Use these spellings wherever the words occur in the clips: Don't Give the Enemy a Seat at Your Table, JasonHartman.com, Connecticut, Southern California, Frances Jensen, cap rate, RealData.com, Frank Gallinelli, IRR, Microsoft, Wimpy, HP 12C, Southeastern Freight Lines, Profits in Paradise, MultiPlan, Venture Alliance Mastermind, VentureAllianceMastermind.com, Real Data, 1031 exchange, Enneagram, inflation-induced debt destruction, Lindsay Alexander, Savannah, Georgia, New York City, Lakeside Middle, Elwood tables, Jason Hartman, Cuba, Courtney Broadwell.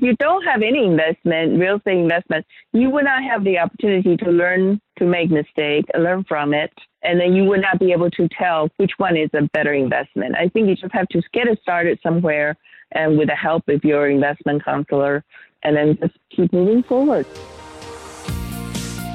If you don't have any investment, real estate investment, you would not have the opportunity to learn to make mistakes, learn from it, and then you would not be able to tell which one is a better investment. I think you just have to get it started somewhere and with the help of your investment counselor, and then just keep moving forward.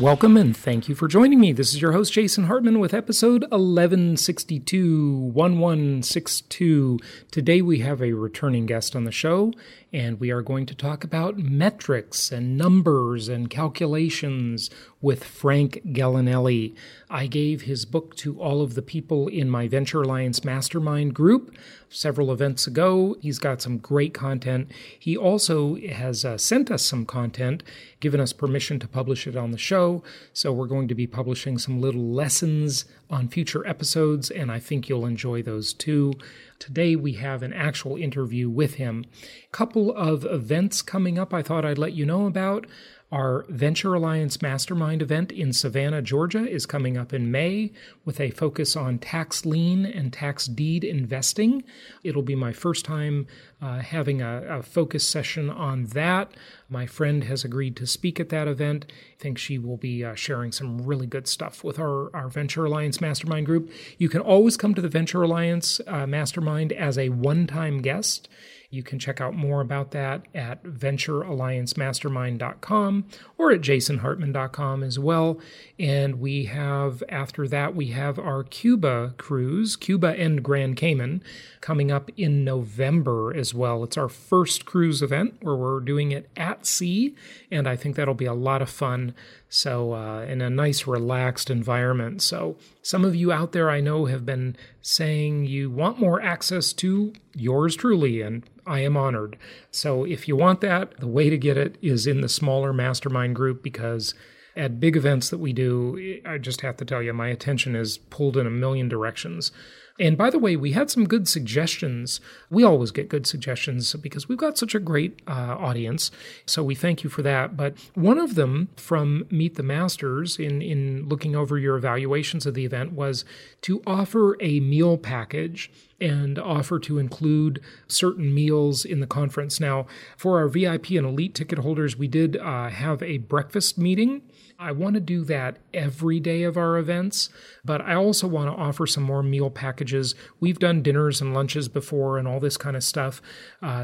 Welcome and thank you for joining me. This is your host, Jason Hartman, with episode 1162. Today we have a returning guest on the show, and we are going to talk about metrics and numbers and calculations with Frank Gallinelli. I gave his book to all of the people in my Venture Alliance Mastermind group several events ago. He's got some great content. He also has sent us some content, given us permission to publish it on the show. So we're going to be publishing some little lessons on future episodes, and I think you'll enjoy those too. Today we have an actual interview with him. A couple of events coming up I thought I'd let you know about. Our Venture Alliance Mastermind event in Savannah, Georgia is coming up in May with a focus on tax lien and tax deed investing. It'll be my first time having a focus session on that. My friend has agreed to speak at that event. I think she will be sharing some really good stuff with our Venture Alliance Mastermind group. You can always come to the Venture Alliance Mastermind as a one-time guest. You can check out more about that at VentureAllianceMastermind.com or at JasonHartman.com as well. And we have, after that, we have our Cuba cruise, Cuba and Grand Cayman, coming up in November as well. It's our first cruise event where we're doing it at sea, and I think that'll be a lot of fun. So in a nice, relaxed environment. So some of you out there I know have been saying you want more access to yours truly, and I am honored. So if you want that, the way to get it is in the smaller mastermind group, because at big events that we do, I just have to tell you, my attention is pulled in a million directions. And by the way, we had some good suggestions. We always get good suggestions because we've got such a great audience. So we thank you for that. But one of them from Meet the Masters in looking over your evaluations of the event was to offer a meal package and offer to include certain meals in the conference. Now, for our VIP and elite ticket holders, we did have a breakfast meeting. I want to do that every day of our events, but I also want to offer some more meal packages. We've done dinners and lunches before and all this kind of stuff,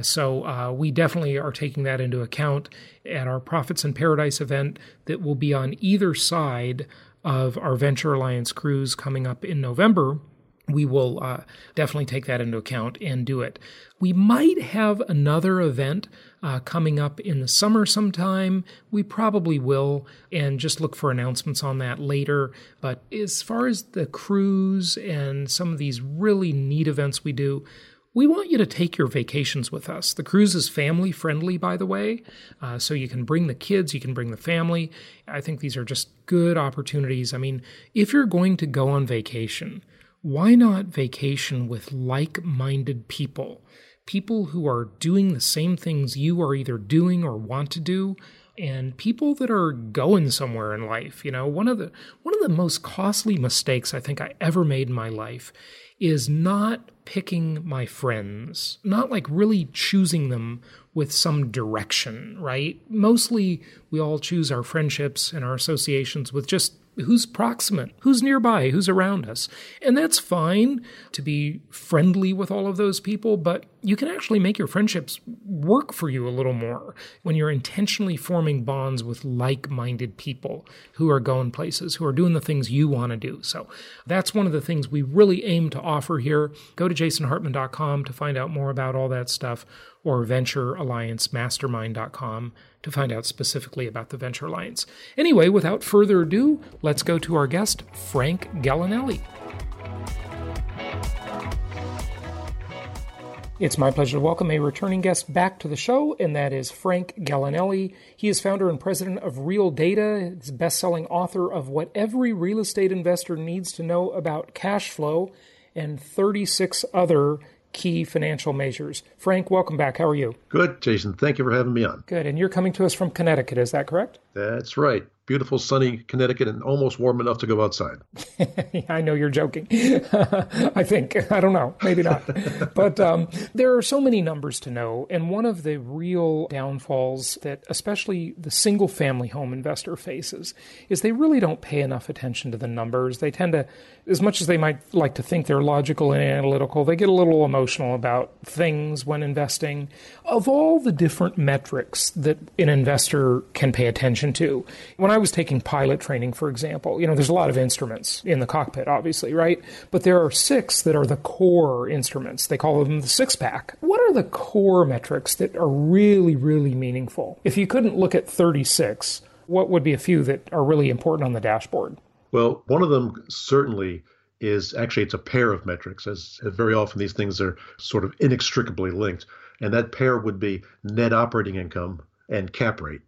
so we definitely are taking that into account at our Profits in Paradise event that will be on either side of our Venture Alliance cruise coming up in November. We will definitely take that into account and do it. We might have another event coming up in the summer sometime. We probably will, and just look for announcements on that later. But as far as the cruise and some of these really neat events we do, we want you to take your vacations with us. The cruise is family friendly, by the way, so you can bring the kids, you can bring the family. I think these are just good opportunities. I mean, if you're going to go on vacation, why not vacation with like-minded people? People who are doing the same things you are either doing or want to do, and people that are going somewhere in life. You know, one of the most costly mistakes I think I ever made in my life is not picking my friends, not like really choosing them with some direction, right? Mostly we all choose our friendships and our associations with just who's proximate, who's nearby, who's around us. And that's fine to be friendly with all of those people, but you can actually make your friendships work for you a little more when you're intentionally forming bonds with like-minded people who are going places, who are doing the things you want to do. So that's one of the things we really aim to offer here. Go to JasonHartman.com to find out more about all that stuff, or VentureAllianceMastermind.com to find out specifically about the Venture Alliance. Anyway, without further ado, let's go to our guest, Frank Gallinelli. It's my pleasure to welcome a returning guest back to the show, and that is Frank Gallinelli. He is founder and president of Real Data. He's a best-selling author of What Every Real Estate Investor Needs to Know About Cash Flow and 36 other key financial measures. Frank, welcome back. How are you? Good, Jason. Thank you for having me on. Good. And you're coming to us from Connecticut, is that correct? That's right. Beautiful, sunny Connecticut and almost warm enough to go outside. I know you're joking. I think. I don't know. Maybe not. But there are so many numbers to know. And one of the real downfalls that especially the single-family home investor faces is they really don't pay enough attention to the numbers. They tend to, as much as they might like to think they're logical and analytical, they get a little emotional about things when investing. Of all the different metrics that an investor can pay attention to, when I was taking pilot training, for example, there's a lot of instruments in the cockpit, obviously, right? But there are 6 that are the core instruments. They call them the 6-pack. What are the core metrics that are really, really meaningful? If you couldn't look at 36, what would be a few that are really important on the dashboard? Well, one of them certainly is it's a pair of metrics, as very often these things are sort of inextricably linked. And that pair would be net operating income and cap rate.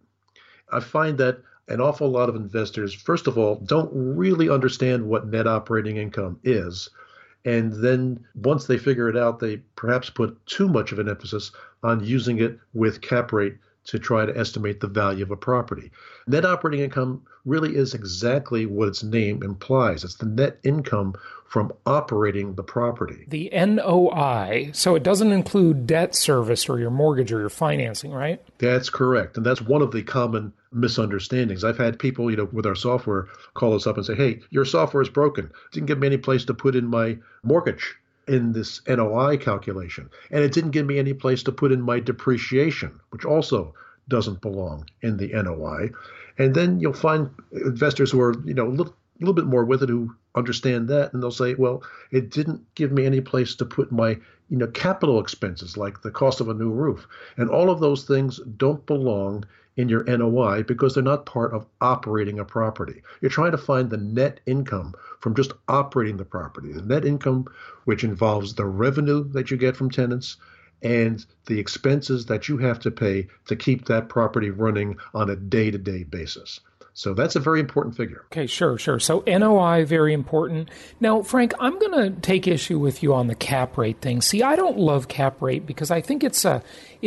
I find that an awful lot of investors, first of all, don't really understand what net operating income is. And then once they figure it out, they perhaps put too much of an emphasis on using it with cap rate to try to estimate the value of a property. Net operating income really is exactly what its name implies. It's the net income from operating the property. The NOI. So it doesn't include debt service or your mortgage or your financing, right? That's correct. And that's one of the common misunderstandings. I've had people, with our software call us up and say, hey, your software is broken. It didn't give me any place to put in my mortgage in this NOI calculation. And it didn't give me any place to put in my depreciation, which also doesn't belong in the NOI. And then you'll find investors who are, a little bit more with it, who understand that. And they'll say, well, it didn't give me any place to put my, capital expenses, like the cost of a new roof. And all of those things don't belong in your NOI because they're not part of operating a property. You're trying to find the net income from just operating the property, the net income, which involves the revenue that you get from tenants and the expenses that you have to pay to keep that property running on a day-to-day basis. So that's a very important figure. Okay, sure. So NOI, very important. Now, Frank, I'm going to take issue with you on the cap rate thing. See, I don't love cap rate because I think it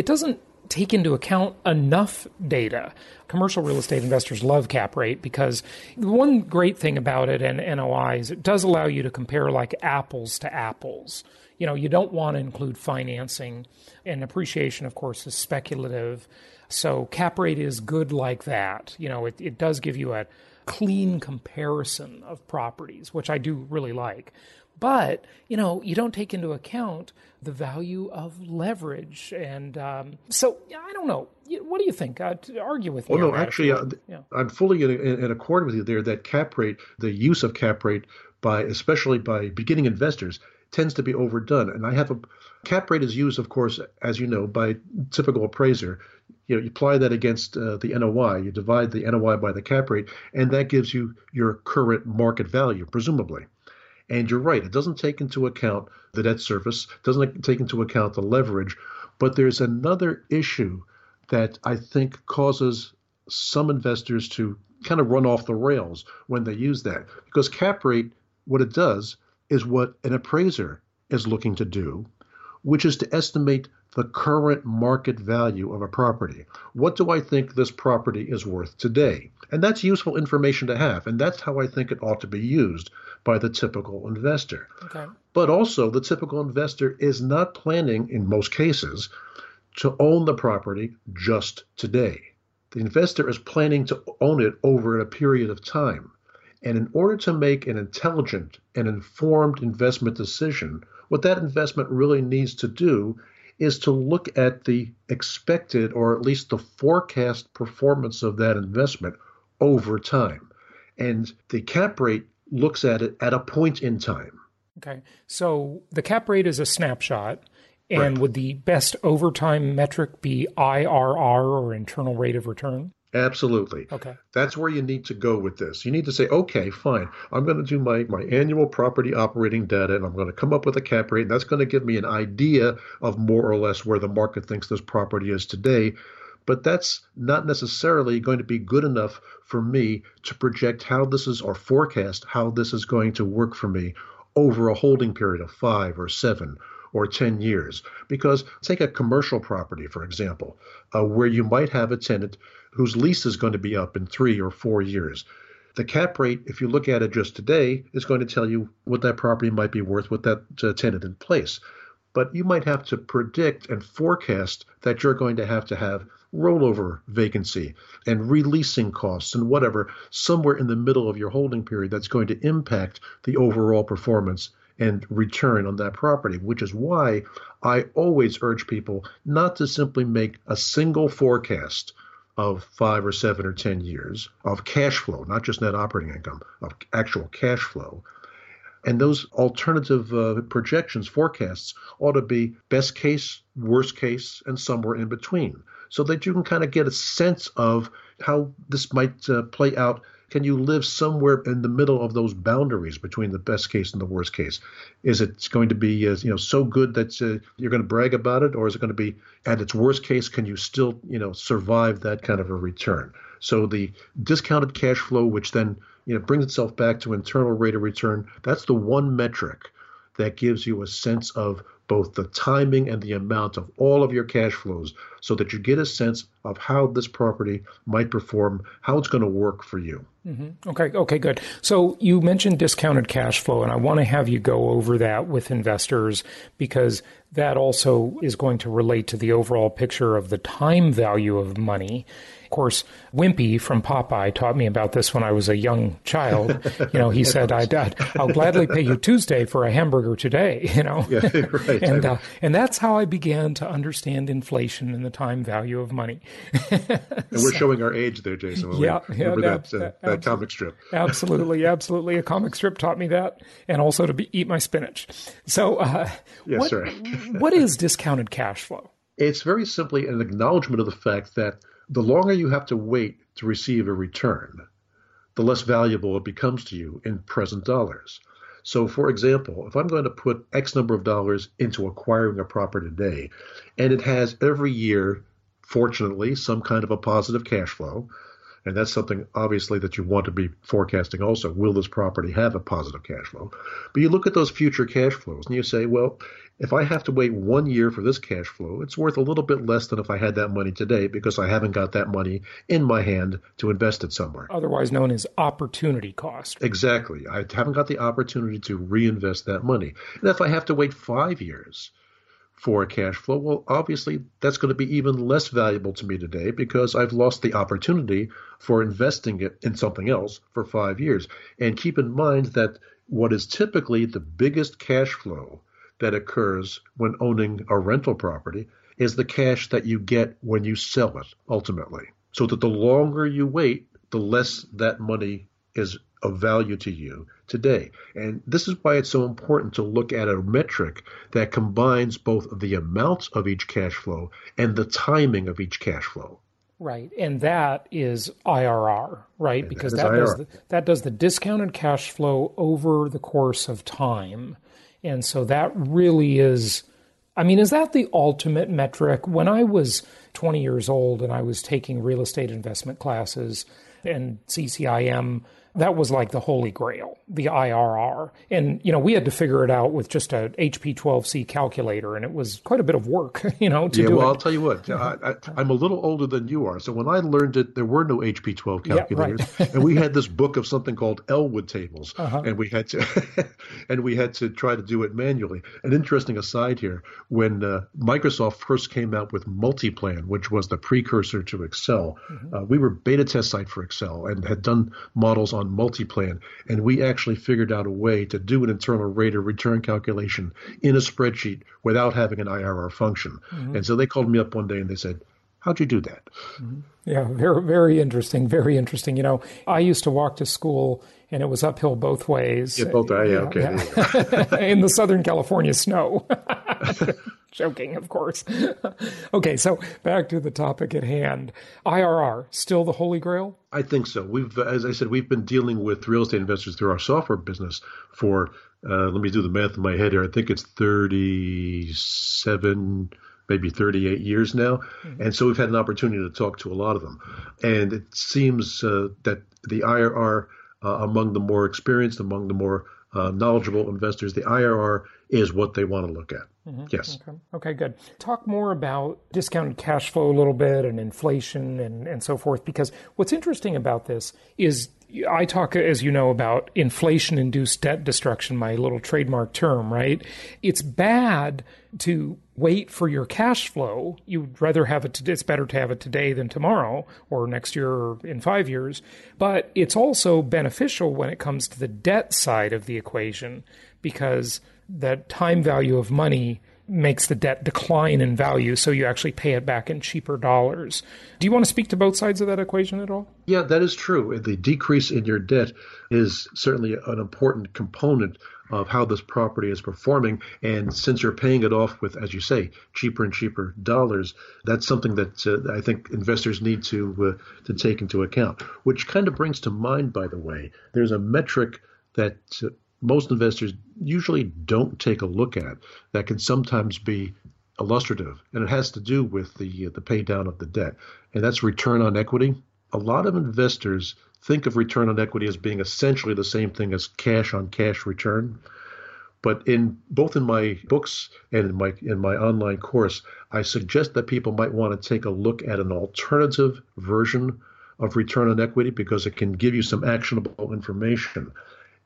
doesn't take into account enough data. Commercial real estate investors love cap rate because the one great thing about it and NOI is it does allow you to compare like apples to apples. You don't want to include financing, and appreciation, of course, is speculative. So cap rate is good like that. It does give you a clean comparison of properties, which I do really like. But, you don't take into account the value of leverage. And so, I don't know. What do you think? Argue with me. Well, no, actually, I'm fully in accord with you there that cap rate, the use of cap rate, especially by beginning investors, tends to be overdone. And I have cap rate is used, of course, as you know, by typical appraiser. You apply that against the NOI, you divide the NOI by the cap rate, and that gives you your current market value, presumably. And you're right, it doesn't take into account the debt service, doesn't take into account the leverage. But there's another issue that I think causes some investors to kind of run off the rails when they use that. Because cap rate, what it does is what an appraiser is looking to do, which is to estimate the current market value of a property. What do I think this property is worth today? And that's useful information to have, and that's how I think it ought to be used by the typical investor. Okay. But also, the typical investor is not planning, in most cases, to own the property just today. The investor is planning to own it over a period of time. And in order to make an intelligent and informed investment decision, what that investment really needs to do is to look at the expected, or at least the forecast, performance of that investment over time. And the cap rate looks at it at a point in time. Okay. So the cap rate is a snapshot. And right. Would the best over time metric be IRR, or internal rate of return? Absolutely. Okay. That's where you need to go with this. You need to say, okay, fine. I'm going to do my annual property operating data, and I'm going to come up with a cap rate. And that's going to give me an idea of more or less where the market thinks this property is today. But that's not necessarily going to be good enough for me to project how this is, or forecast how this is going to work for me over a holding period of 5 or 7 or 10 years. Because take a commercial property, for example, where you might have a tenant whose lease is going to be up in 3 or 4 years. The cap rate, if you look at it just today, is going to tell you what that property might be worth with that tenant in place. But you might have to predict and forecast that you're going to have rollover vacancy and releasing costs and whatever, somewhere in the middle of your holding period that's going to impact the overall performance and return on that property, which is why I always urge people not to simply make a single forecast of 5 or 7 or 10 years of cash flow, not just net operating income, of actual cash flow. And those alternative projections, forecasts, ought to be best case, worst case, and somewhere in between, so that you can kind of get a sense of how this might play out. Can you live somewhere in the middle of those boundaries between the best case and the worst case? Is it going to be so good that you're going to brag about it, or is it going to be at its worst case? Can you still survive that kind of a return? So the discounted cash flow, which then brings itself back to internal rate of return, that's the one metric that gives you a sense of both the timing and the amount of all of your cash flows, so that you get a sense of how this property might perform, how it's going to work for you. Mm-hmm. Okay, good. So you mentioned discounted cash flow, and I want to have you go over that with investors, because that also is going to relate to the overall picture of the time value of money. Of course, Wimpy from Popeye taught me about this when I was a young child. He said, I'll gladly pay you Tuesday for a hamburger today, Yeah, right. And that's how I began to understand inflation and the time value of money. And we're showing our age there, Jason. Remember that comic strip. Absolutely. A comic strip taught me that, and also to eat my spinach. So what is discounted cash flow? It's very simply an acknowledgement of the fact that the longer you have to wait to receive a return, the less valuable it becomes to you in present dollars. So, for example, if I'm going to put X number of dollars into acquiring a property today, and it has every year, fortunately, some kind of a positive cash flow, and that's something obviously that you want to be forecasting also. Will this property have a positive cash flow? But you look at those future cash flows and you say, well, if I have to wait 1 year for this cash flow, it's worth a little bit less than if I had that money today, because I haven't got that money in my hand to invest it somewhere. Otherwise known as opportunity cost. Exactly. I haven't got the opportunity to reinvest that money. And if I have to wait 5 years for a cash flow, well, obviously that's going to be even less valuable to me today, because I've lost the opportunity for investing it in something else for 5 years. And keep in mind that what is typically the biggest cash flow that occurs when owning a rental property is the cash that you get when you sell it ultimately. So that the longer you wait, the less that money is of value to you today. And this is why it's so important to look at a metric that combines both the amount of each cash flow and the timing of each cash flow. Right. And that is IRR, right? And because that does the discounted cash flow over the course of time. And so that really is, is that the ultimate metric? When I was 20 years old and I was taking real estate investment classes and CCIM, that was like the holy grail. the IRR. And, you know, we had to figure it out with just a HP 12C calculator, and it was quite a bit of work, you know, to do it. Yeah, well, I'll tell you what, I'm a little older than you are. So when I learned it, there were no HP 12 calculators, and we had this book of something called Elwood tables, and we had to try to do it manually. An interesting aside here, when Microsoft first came out with MultiPlan, which was the precursor to Excel, we were beta test site for Excel and had done models on MultiPlan, and we actually figured out a way to do an internal rate of return calculation in a spreadsheet without having an IRR function. And so they called me up one day and they said, "How'd you do that?" Yeah, very, very interesting. Very interesting. You know, I used to walk to school and it was uphill both ways. In the Southern California snow. Joking, of course. Okay, so back to the topic at hand. IRR, still the holy grail? I think so. We've, as I said, we've been dealing with real estate investors through our software business for, let me do the math in my head here. I think it's 37, maybe 38 years now. And so we've had an opportunity to talk to a lot of them. And it seems that the IRR, among the more experienced, among the more knowledgeable investors, the IRR is what they want to look at. Yes. Okay, good. Talk more about discounted cash flow a little bit and inflation and so forth, because what's interesting about this is I talk, as you know, about inflation-induced debt destruction, my little trademark term, right? It's bad to wait for your cash flow. You'd rather have it it's better to have it today than tomorrow or next year or in 5 years. But it's also beneficial when it comes to the debt side of the equation, because that time value of money makes the debt decline in value, so you actually pay it back in cheaper dollars. Do you want to speak to both sides of that equation at all? Yeah, that is true. The decrease in your debt is certainly an important component of how this property is performing. And since you're paying it off with, as you say, cheaper and cheaper dollars, that's something that I think investors need to take into account, which kind of brings to mind, by the way, there's a metric that most investors usually don't take a look at that can sometimes be illustrative, and it has to do with the pay down of the debt, and that's return on equity. A lot of investors think of return on equity as being essentially the same thing as cash on cash return, but in both in my books and in my online course, I suggest that people might want to take a look at an alternative version of return on equity, because it can give you some actionable information.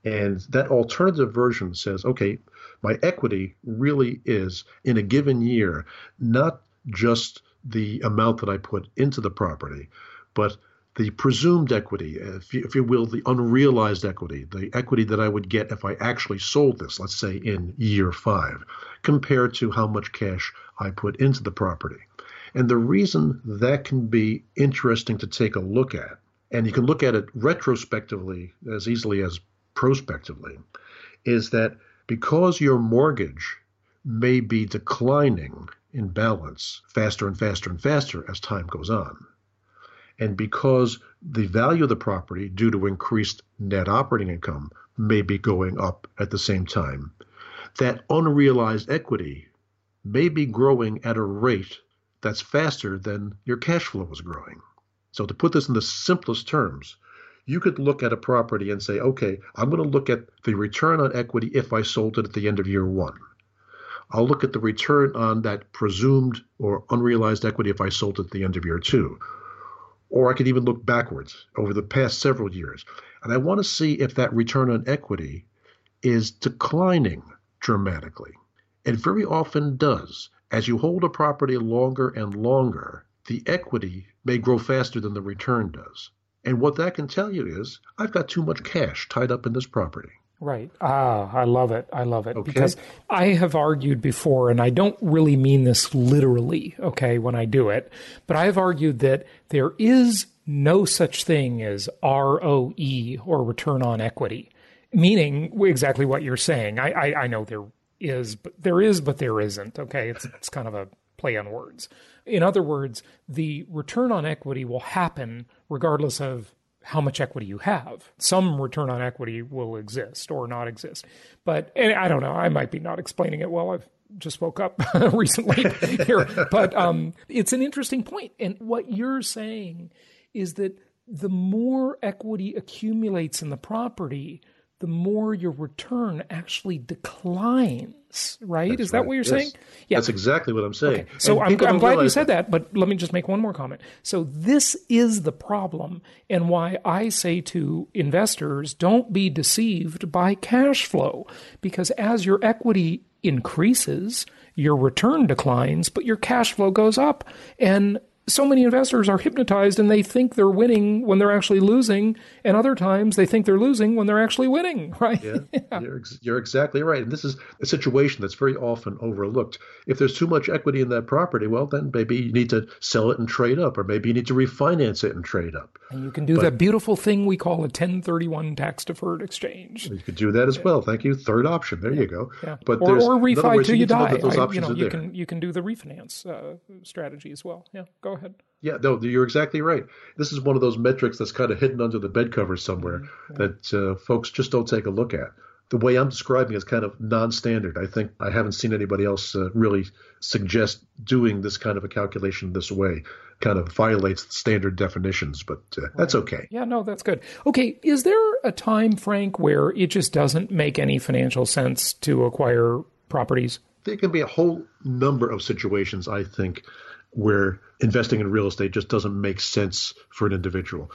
And that alternative version says, okay, my equity really is, in a given year, not just the amount that I put into the property, but the presumed equity, if you will, the unrealized equity, the equity that I would get if I actually sold this, let's say in year 5, compared to how much cash I put into the property. And the reason that can be interesting to take a look at, and you can look at it retrospectively as easily as prospectively, is that because your mortgage may be declining in balance faster and faster and faster as time goes on, and because the value of the property due to increased net operating income may be going up at the same time, that unrealized equity may be growing at a rate that's faster than your cash flow is growing. So to put this in the simplest terms, you could look at a property and say, okay, I'm going to look at the return on equity if I sold it at the end of year 1. I'll look at the return on that presumed or unrealized equity if I sold it at the end of year 2. Or I could even look backwards over the past several years. And I want to see if that return on equity is declining dramatically. It very often does. As you hold a property longer and longer, the equity may grow faster than the return does. And what that can tell you is, I've got too much cash tied up in this property. Right. Ah, I love it. I love it. Okay. Because I have argued before, and I don't really mean this literally, okay, when I do it, but I've argued that there is no such thing as ROE, or return on equity, meaning exactly what you're saying. I know there is, but there isn't, okay? It's kind of a play on words. In other words, the return on equity will happen regardless of how much equity you have. Some return on equity will exist or not exist. But, and I don't know, I might be not explaining it well. I've just woke up recently here. But it's an interesting point. And what you're saying is that the more equity accumulates in the property, the more your return actually declines, right? That's Is that what you're saying? Yeah. That's exactly what I'm saying. Okay. So I'm glad you said that, but let me just make one more comment. So this is the problem, and why I say to investors, don't be deceived by cash flow, because as your equity increases, your return declines, but your cash flow goes up. And so many investors are hypnotized and they think they're winning when they're actually losing. And other times they think they're losing when they're actually winning, right? Yeah, yeah. You're exactly right. And this is a situation that's very often overlooked. If there's too much equity in that property, well, then maybe you need to sell it and trade up, or maybe you need to refinance it and trade up. And you can do that beautiful thing we call a 1031 tax-deferred exchange. You could do that as well. Thank you. Third option. There you go. Yeah. But or refi till you die. You can do the refinance strategy as well. Yeah, go ahead. Yeah, no, you're exactly right. This is one of those metrics that's kind of hidden under the bed cover somewhere that folks just don't take a look at. The way I'm describing it is kind of non-standard. I think I haven't seen anybody else really suggest doing this kind of a calculation this way. Kind of violates standard definitions, but that's okay. Yeah, no, that's good. Okay, is there a time, Frank, where it just doesn't make any financial sense to acquire properties? There can be a whole number of situations, I think, where investing in real estate just doesn't make sense for an individual.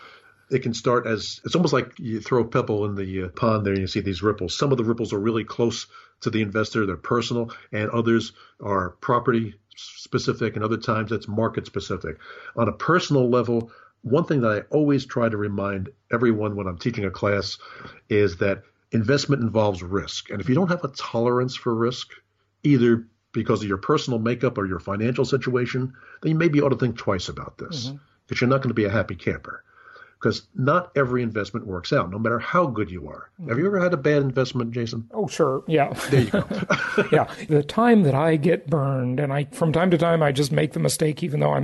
It can start as, it's almost like you throw a pebble in the pond there and you see these ripples. Some of the ripples are really close to the investor, they're personal, and others are property specific, and other times it's market specific. On a personal level, one thing that I always try to remind everyone when I'm teaching a class is that investment involves risk. And if you don't have a tolerance for risk, either because of your personal makeup or your financial situation, then you maybe ought to think twice about this, because you're not going to be a happy camper. Because not every investment works out, no matter how good you are. Have you ever had a bad investment, Jason? Oh, sure. Yeah. There you go. Yeah. The time that I get burned, and I, from time to time, I just make the mistake, even though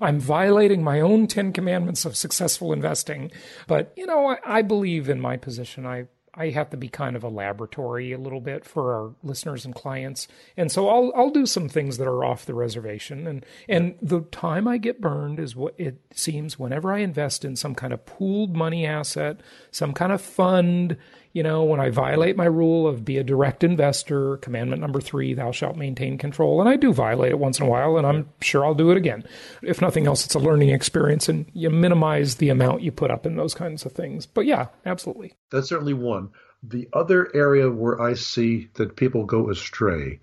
I'm violating my own 10 commandments of successful investing. But, you know, I believe in my position. I have to be kind of a laboratory a little bit for our listeners and clients. And so I'll do some things that are off the reservation. And the time I get burned is what it seems whenever I invest in some kind of pooled money asset, some kind of fund, you know, when I violate my rule of be a direct investor, commandment number 3, thou shalt maintain control. And I do violate it once in a while, and I'm sure I'll do it again. If nothing else, it's a learning experience, and you minimize the amount you put up in those kinds of things. But yeah, absolutely. That's certainly one. The other area where I see that people go astray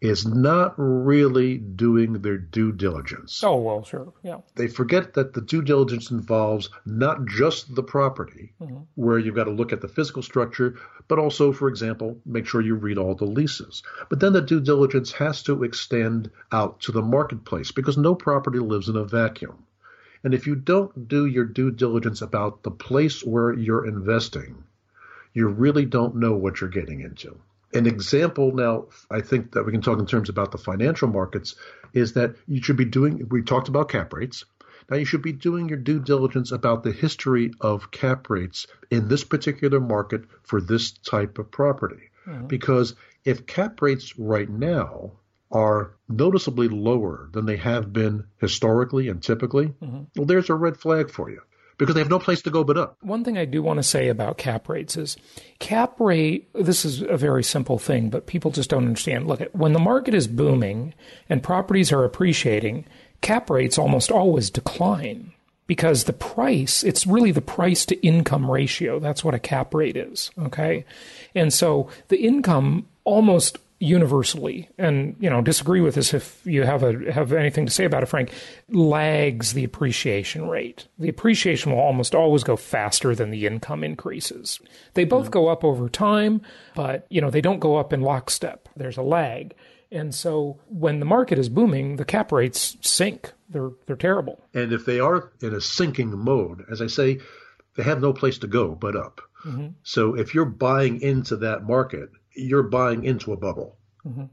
is not really doing their due diligence. Oh, well, sure, yeah. They forget that the due diligence involves not just the property, where you've got to look at the physical structure, but also, for example, make sure you read all the leases. But then the due diligence has to extend out to the marketplace, because no property lives in a vacuum. And if you don't do your due diligence about the place where you're investing, you really don't know what you're getting into. An example now, I think that we can talk in terms about the financial markets, is that you should be doing, we talked about cap rates. Now you should be doing your due diligence about the history of cap rates in this particular market for this type of property. Because if cap rates right now are noticeably lower than they have been historically and typically, well, there's a red flag for you. Because they have no place to go but up. One thing I do want to say about cap rates is cap rate, this is a very simple thing, but people just don't understand. Look, when the market is booming and properties are appreciating, cap rates almost always decline because the price, it's really the price to income ratio. That's what a cap rate is, okay? And so the income almost universally, and you know, disagree with this if you have anything to say about it, Frank, lags the appreciation rate. The appreciation will almost always go faster than the income increases. They both go up over time, but you know, they don't go up in lockstep. There's a lag. And so when the market is booming, the cap rates sink. They're terrible. And if they are in a sinking mode, as I say, they have no place to go but up. So if you're buying into that market, you're buying into a bubble.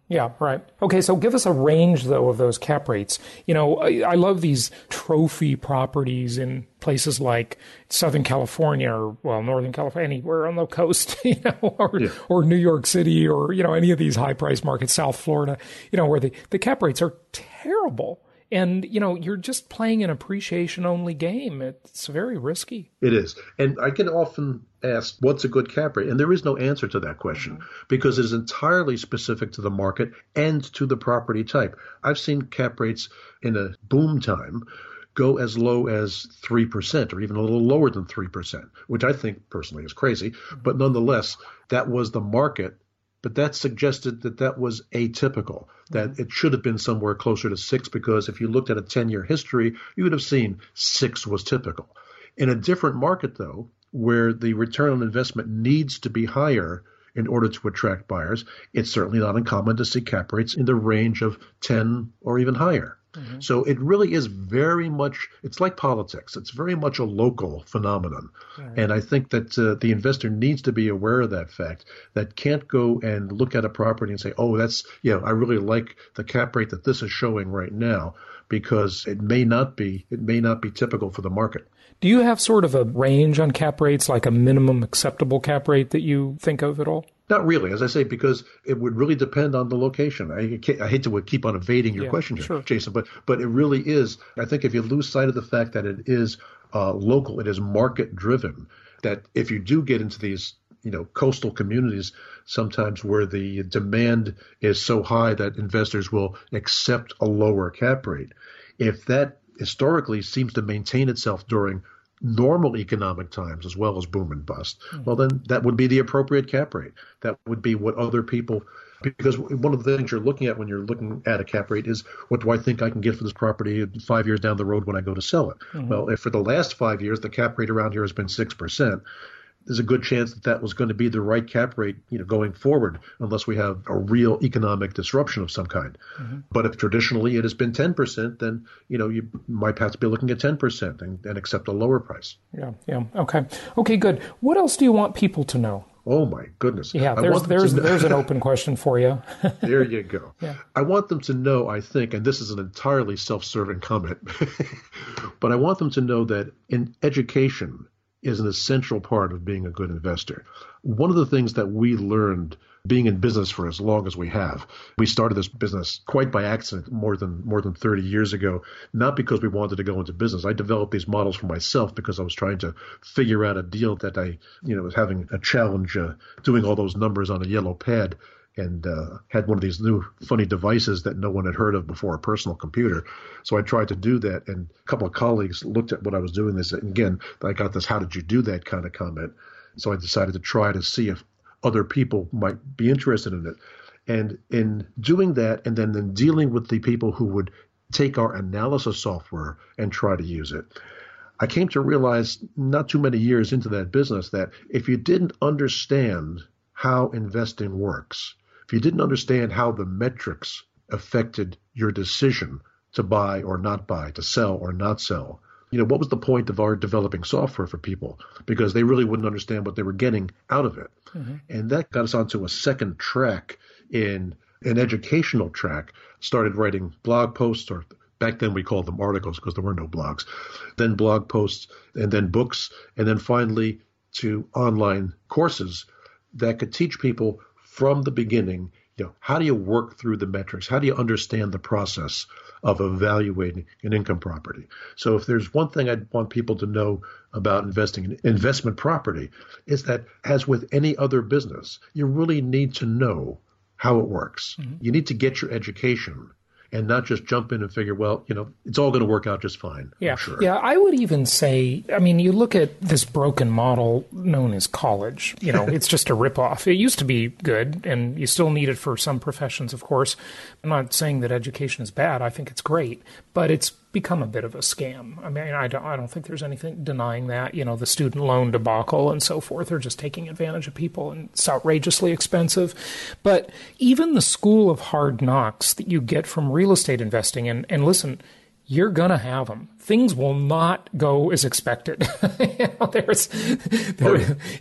Yeah, right. Okay, so give us a range, though, of those cap rates. You know, I love these trophy properties in places like Southern California or, well, Northern California, anywhere on the coast, you know, or New York City or, you know, any of these high-priced markets, South Florida, you know, where the cap rates are terrible. And, you know, you're just playing an appreciation-only game. It's very risky. It is. And I get often asked, what's a good cap rate? And there is no answer to that question because it is entirely specific to the market and to the property type. I've seen cap rates in a boom time go as low as 3% or even a little lower than 3%, which I think personally is crazy. But nonetheless, that was the market. But that suggested that that was atypical, that it should have been somewhere closer to 6, because if you looked at a 10-year history, you would have seen 6 was typical. In a different market, though, where the return on investment needs to be higher in order to attract buyers, it's certainly not uncommon to see cap rates in the range of 10 or even higher. Mm-hmm. So it really is very much, it's like politics. It's very much a local phenomenon. Right. And I think that the investor needs to be aware of that fact, that can't go and look at a property and say, oh, that's, you know, I really like the cap rate that this is showing right now, because it may not be typical for the market. Do you have sort of a range on cap rates, like a minimum acceptable cap rate that you think of at all? Not really, as I say, because it would really depend on the location. I hate to keep on evading your question here, sure, Jason, but it really is. I think if you lose sight of the fact that it is local, it is market-driven, that if you do get into these, you know, coastal communities sometimes where the demand is so high that investors will accept a lower cap rate, if that historically seems to maintain itself during normal economic times as well as boom and bust, well, then that would be the appropriate cap rate. That would be what other people, because one of the things you're looking at when you're looking at a cap rate is, what do I think I can get for this property 5 years down the road when I go to sell it? Well, if for the last 5 years, the cap rate around here has been 6%, there's a good chance that that was going to be the right cap rate, you know, going forward, unless we have a real economic disruption of some kind. But if traditionally it has been 10%, then, you know, you might have to be looking at 10% and accept a lower price. Yeah. Okay, good. What else do you want people to know? Oh, my goodness. Yeah, there's an open question for you. There you go. Yeah. I want them to know, I think, and this is an entirely self-serving comment, but I want them to know that in education is an essential part of being a good investor. One of the things that we learned being in business for as long as we have, we started this business quite by accident more than 30 years ago, not because we wanted to go into business. I developed these models for myself because I was trying to figure out a deal that I, you know, was having a challenge doing all those numbers on a yellow pad, and had one of these new funny devices that no one had heard of before, a personal computer. So I tried to do that, and a couple of colleagues looked at what I was doing. They said, and again, I got this how did you do that kind of comment. So I decided to try to see if other people might be interested in it. And in doing that, and then dealing with the people who would take our analysis software and try to use it, I came to realize not too many years into that business that if you didn't understand how investing works, if you didn't understand how the metrics affected your decision to buy or not buy, to sell or not sell, you know, what was the point of our developing software for people? Because they really wouldn't understand what they were getting out of it. And that got us onto a second track, in an educational track, started writing blog posts, or back then we called them articles because there were no blogs, then blog posts, and then books, and then finally to online courses that could teach people from the beginning, you know, how do you work through the metrics? How do you understand the process of evaluating an income property? So if there's one thing I'd want people to know about investing in investment property, is that as with any other business, you really need to know how it works. You need to get your education and not just jump in and figure, well, you know, it's all going to work out just fine. Yeah, sure. Yeah, I would even say, I mean, you look at this broken model known as college. You know, it's just a ripoff. It used to be good, and you still need it for some professions, of course. I'm not saying that education is bad. I think it's great, but it's become a bit of a scam. I mean, I don't think there's anything denying that. You know, the student loan debacle and so forth are just taking advantage of people, and it's outrageously expensive. But even the school of hard knocks that you get from real estate investing, and listen, you're going to have them. Things will not go as expected. You know,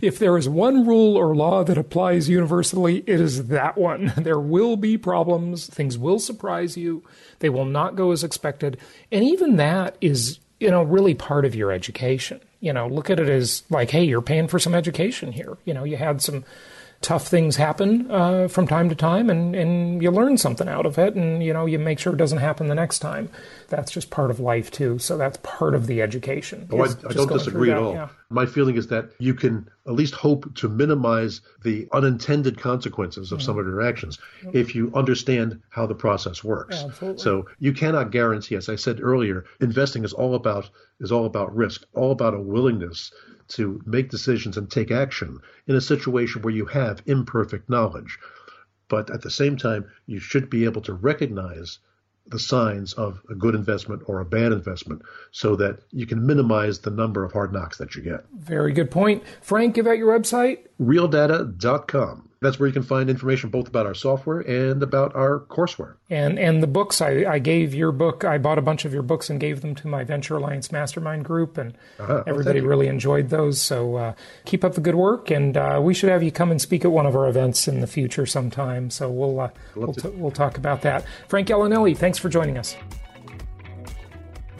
if there is one rule or law that applies universally, it is that one. There will be problems. Things will surprise you. They will not go as expected. And even that is, you know, really part of your education. You know, look at it as like, hey, you're paying for some education here. You know, you had some tough things happen from time to time, and you learn something out of it, and you make sure it doesn't happen the next time. That's just part of life too. So that's part of the education. Oh, I don't disagree at all. Yeah. My feeling is that you can at least hope to minimize the unintended consequences of some of your actions if you understand how the process works. Yeah, absolutely. So you cannot guarantee, as I said earlier, investing is all about risk, all about a willingness to make decisions and take action in a situation where you have imperfect knowledge. But at the same time, you should be able to recognize the signs of a good investment or a bad investment so that you can minimize the number of hard knocks that you get. Very good point. Frank, give out your website. RealData.com. That's where you can find information both about our software and about our courseware. And the books. I gave your book. I bought a bunch of your books and gave them to my Venture Alliance Mastermind group, and everybody really enjoyed those. So keep up the good work, and we should have you come and speak at one of our events in the future sometime. So we'll talk about that. Frank Gallinelli, thanks for joining us.